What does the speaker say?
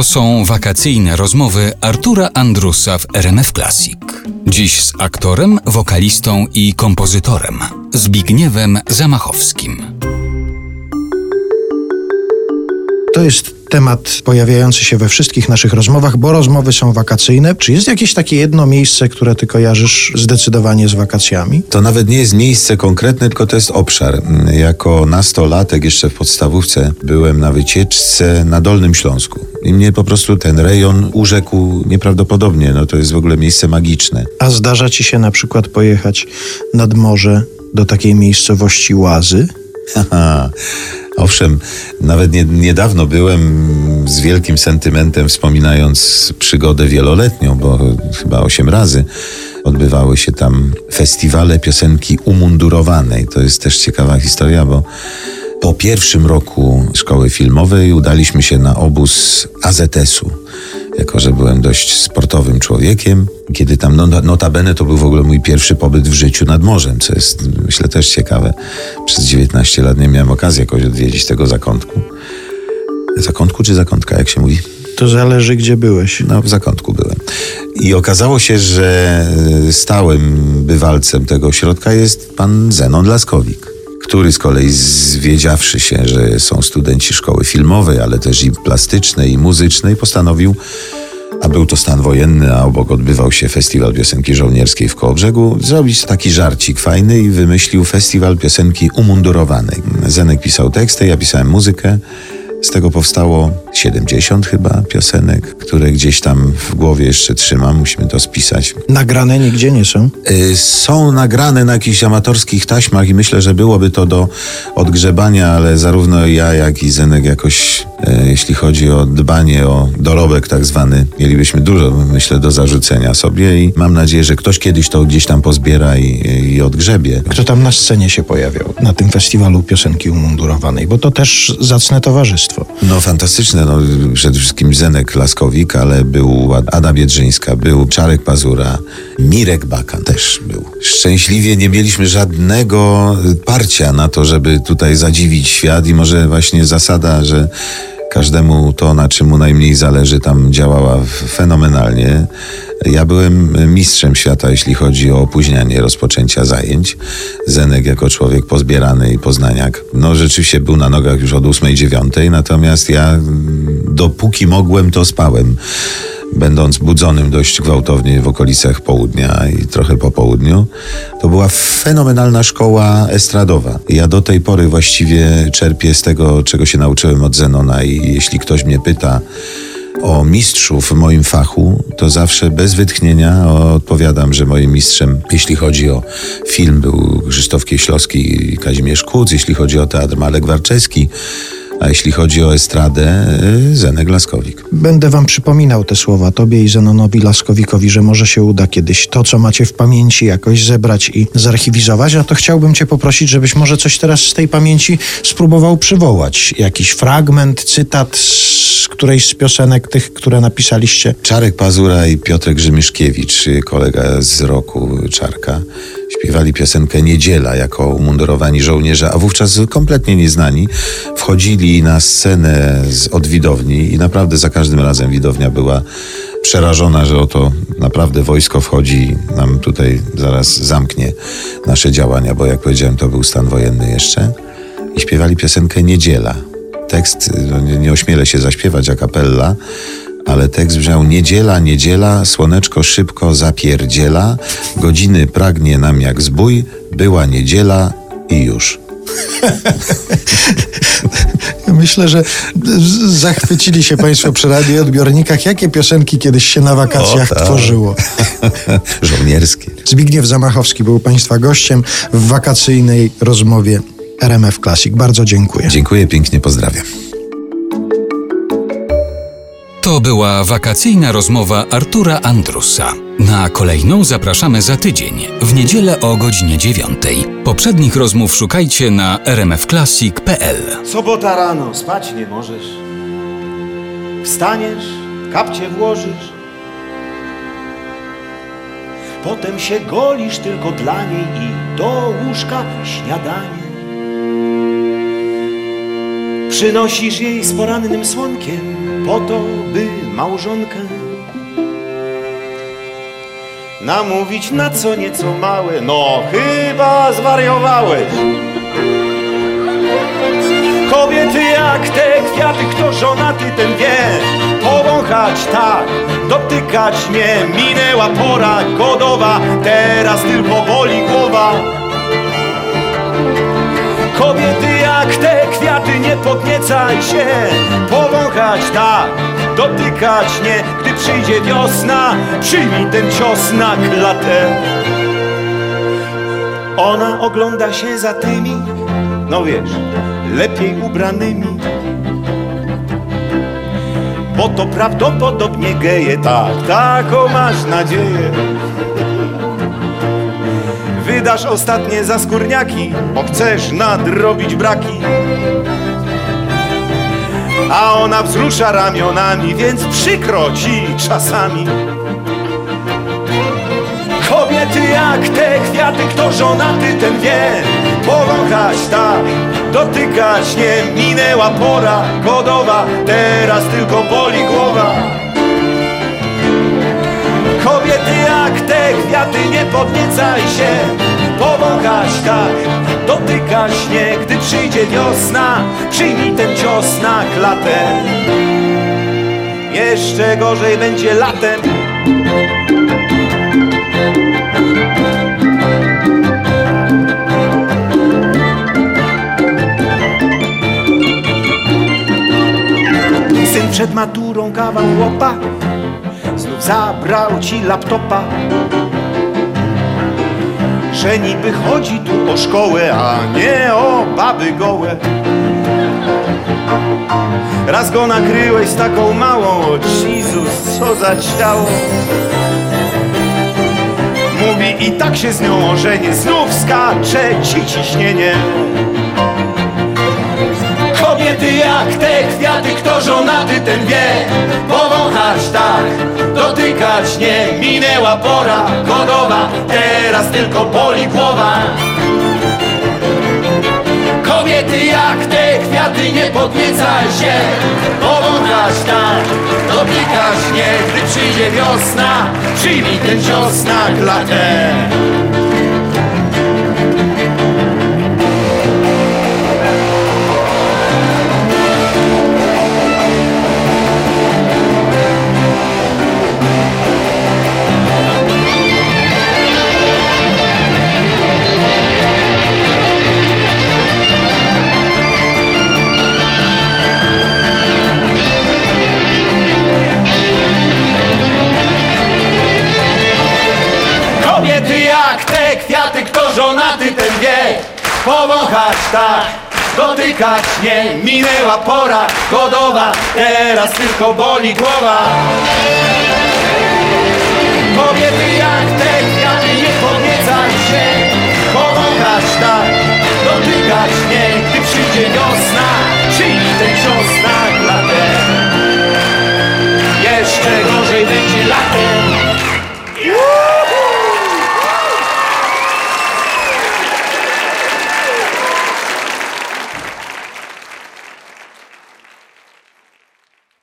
To są wakacyjne rozmowy Artura Andrusa w RMF Classic. Dziś z aktorem, wokalistą i kompozytorem Zbigniewem Zamachowskim. To jest temat pojawiający się we wszystkich naszych rozmowach, bo rozmowy są wakacyjne. Czy jest jakieś takie jedno miejsce, które ty kojarzysz zdecydowanie z wakacjami? To nawet nie jest miejsce konkretne, tylko to jest obszar. Jako nastolatek jeszcze w podstawówce byłem na wycieczce na Dolnym Śląsku. I mnie po prostu ten rejon urzekł nieprawdopodobnie. No to jest w ogóle miejsce magiczne. A zdarza ci się na przykład pojechać nad morze do takiej miejscowości Łazy? Owszem, nawet niedawno byłem z wielkim sentymentem, wspominając przygodę wieloletnią, bo chyba 8 razy odbywały się tam festiwale piosenki umundurowanej. To jest też ciekawa historia, bo po pierwszym roku szkoły filmowej udaliśmy się na obóz AZS-u. Jako że byłem dość sportowym człowiekiem, kiedy tam, notabene to był w ogóle mój pierwszy pobyt w życiu nad morzem, co jest, myślę, też ciekawe. Przez 19 lat nie miałem okazji jakoś odwiedzić tego zakątku. Zakątku czy zakątka, jak się mówi? To zależy, gdzie byłeś. No, w zakątku byłem. I okazało się, że stałym bywalcem tego ośrodka jest pan Zenon Laskowik, który z kolei, zwiedziawszy się, że są studenci szkoły filmowej, ale też i plastycznej, i muzycznej, postanowił, a był to stan wojenny, a obok odbywał się Festiwal Piosenki Żołnierskiej w Kołobrzegu, zrobić taki żarcik fajny i wymyślił Festiwal Piosenki Umundurowanej. Zenek pisał teksty, ja pisałem muzykę. Z tego powstało 70 chyba piosenek, które gdzieś tam w głowie jeszcze trzymam. Musimy to spisać. Nagrane nigdzie nie są? Są nagrane na jakichś amatorskich taśmach i myślę, że byłoby to do odgrzebania, ale zarówno ja, jak i Zenek jakoś, jeśli chodzi o dbanie o dorobek tak zwany, mielibyśmy dużo, myślę, do zarzucenia sobie i mam nadzieję, że ktoś kiedyś to gdzieś tam pozbiera i odgrzebie. Kto tam na scenie się pojawiał na tym festiwalu piosenki umundurowanej? Bo to też zacne towarzystwo. No fantastyczne, no, przede wszystkim Zenek Laskowik, ale był Adam Biedrzyńska, był Czarek Pazura, Mirek Bakan też był. Szczęśliwie nie mieliśmy żadnego parcia na to, żeby tutaj zadziwić świat i może właśnie zasada, że każdemu to, na czym mu najmniej zależy, tam działała fenomenalnie. Ja byłem mistrzem świata, jeśli chodzi o opóźnianie rozpoczęcia zajęć. Zenek jako człowiek pozbierany i poznaniak, no rzeczywiście był na nogach już od 8-9, natomiast ja dopóki mogłem, to spałem. Będąc budzonym dość gwałtownie w okolicach południa i trochę po południu. To była fenomenalna szkoła estradowa. Ja do tej pory właściwie czerpię z tego, czego się nauczyłem od Zenona i jeśli ktoś mnie pyta o mistrzów w moim fachu, to zawsze bez wytchnienia odpowiadam, że moim mistrzem, jeśli chodzi o film, był Krzysztof Kieślowski i Kazimierz Kuc, jeśli chodzi o teatr, Malek Warczewski, a jeśli chodzi o estradę, Zenek Laskowik. Będę wam przypominał te słowa, tobie i Zenonowi Laskowikowi, że może się uda kiedyś to, co macie w pamięci, jakoś zebrać i zarchiwizować, a to chciałbym cię poprosić, żebyś może coś teraz z tej pamięci spróbował przywołać. Jakiś fragment, cytat z którejś z piosenek tych, które napisaliście. Czarek Pazura i Piotrek Grzymiszkiewicz, kolega z roku Czarka, śpiewali piosenkę Niedziela jako umundurowani żołnierze, a wówczas kompletnie nieznani, wchodzili na scenę od widowni i naprawdę za każdym razem widownia była przerażona, że oto naprawdę wojsko wchodzi i nam tutaj zaraz zamknie nasze działania, bo jak powiedziałem, to był stan wojenny jeszcze. I śpiewali piosenkę Niedziela. Tekst, nie ośmielę się zaśpiewać a cappella, ale tekst brzmiał: niedziela, niedziela, słoneczko szybko zapierdziela, godziny pragnie nam jak zbój, była niedziela i już. Myślę, że zachwycili się państwo przy radiu i odbiornikach, jakie piosenki kiedyś się na wakacjach tworzyło. Żołnierskie. Zbigniew Zamachowski był państwa gościem w wakacyjnej rozmowie RMF Classic. Bardzo dziękuję. Dziękuję pięknie, pozdrawiam. To była wakacyjna rozmowa Artura Andrusa. Na kolejną zapraszamy za tydzień, w niedzielę o godzinie 9:00. Poprzednich rozmów szukajcie na rmfclassic.pl. Sobota rano, spać nie możesz. Wstaniesz, kapcie włożysz. Potem się golisz tylko dla niej i do łóżka śniadanie. Przynosisz jej z porannym słonkiem po to, by małżonkę namówić na co nieco małe. No chyba zwariowałeś. Kobiety jak te kwiaty, kto żonaty ten wie. Powąchać tak, dotykać nie. Minęła pora godowa, teraz tylko boli głowa. Kobiety jak te kwiaty, nie podniecaj się. Powąchać tak, dotykać nie. Gdy przyjdzie wiosna, przyjmij ten cios na klatę. Ona ogląda się za tymi, no wiesz, lepiej ubranymi, bo to prawdopodobnie geje. Tak, taką masz nadzieję. Wydasz ostatnie zaskórniaki, bo chcesz nadrobić braki. A ona wzrusza ramionami, więc przykro ci czasami. Kobiety jak te kwiaty, kto żonaty ten wie. Powąchać tak, dotykać nie. Minęła pora godowa, teraz tylko boli głowa. Kobiety jak te kwiaty, nie podniecaj się. Powąchać tak, dotykać nie. Gdy przyjdzie wiosna, przyjmij ten cios na klatę. Jeszcze gorzej będzie latem. Syn przed maturą kawał chłopa, znów zabrał ci laptopa, że niby chodzi tu o szkołę, a nie o baby gołe. Raz go nakryłeś z taką małą, o Jezus, co za ciało. Mówi i tak się z nią ożenię, znów skacze ci ciśnienie. Kobiety jak te kwiaty, kto żonaty ten wie. Powąchać tak, dotykać nie. Minęła pora godowa, teraz tylko boli głowa. Kobiety jak te kwiaty, nie podniecaj się. Powąchać tak, dotykać nie. Gdy przyjdzie wiosna, przyjmij ten cios na klatę. Żonaty ten wie, powąchać tak, dotykać nie. Minęła pora godowa, teraz tylko boli głowa. Kobiety jak te kwiaty, nie podniecaj się. Powąchać tak, dotykać nie. Gdy przyjdzie wiosna, przyjmij ten cios na klatę. Jeszcze gorzej będzie latem.